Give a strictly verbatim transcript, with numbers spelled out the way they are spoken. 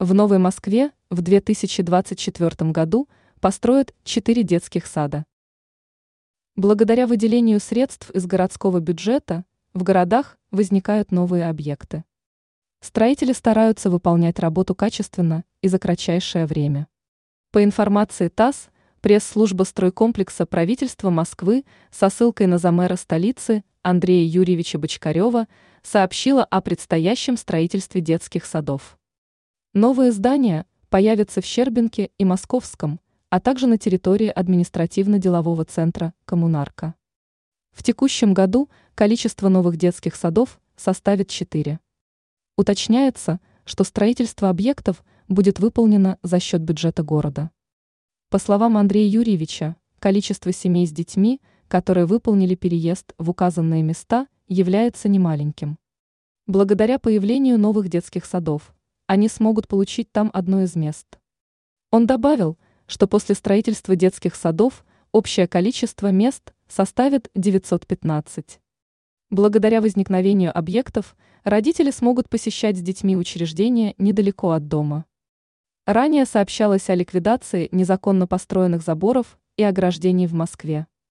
В Новой Москве в две тысячи двадцать четвёртом году построят четыре детских сада. Благодаря выделению средств из городского бюджета в городах возникают новые объекты. Строители стараются выполнять работу качественно и за кратчайшее время. По информации ТАСС, пресс-служба стройкомплекса правительства Москвы со ссылкой на замэра столицы Андрея Юрьевича Бочкарева сообщила о предстоящем строительстве детских садов. Новые здания появятся в Щербинке и Московском, а также на территории административно-делового центра «Коммунарка». В текущем году количество новых детских садов составит четыре. Уточняется, что строительство объектов будет выполнено за счет бюджета города. По словам Андрея Юрьевича, количество семей с детьми, которые выполнили переезд в указанные места, является немаленьким. Благодаря появлению новых детских садов они смогут получить там одно из мест. Он добавил, что после строительства детских садов общее количество мест составит девятьсот пятнадцать. Благодаря возникновению объектов родители смогут посещать с детьми учреждения недалеко от дома. Ранее сообщалось о ликвидации незаконно построенных заборов и ограждений в Москве.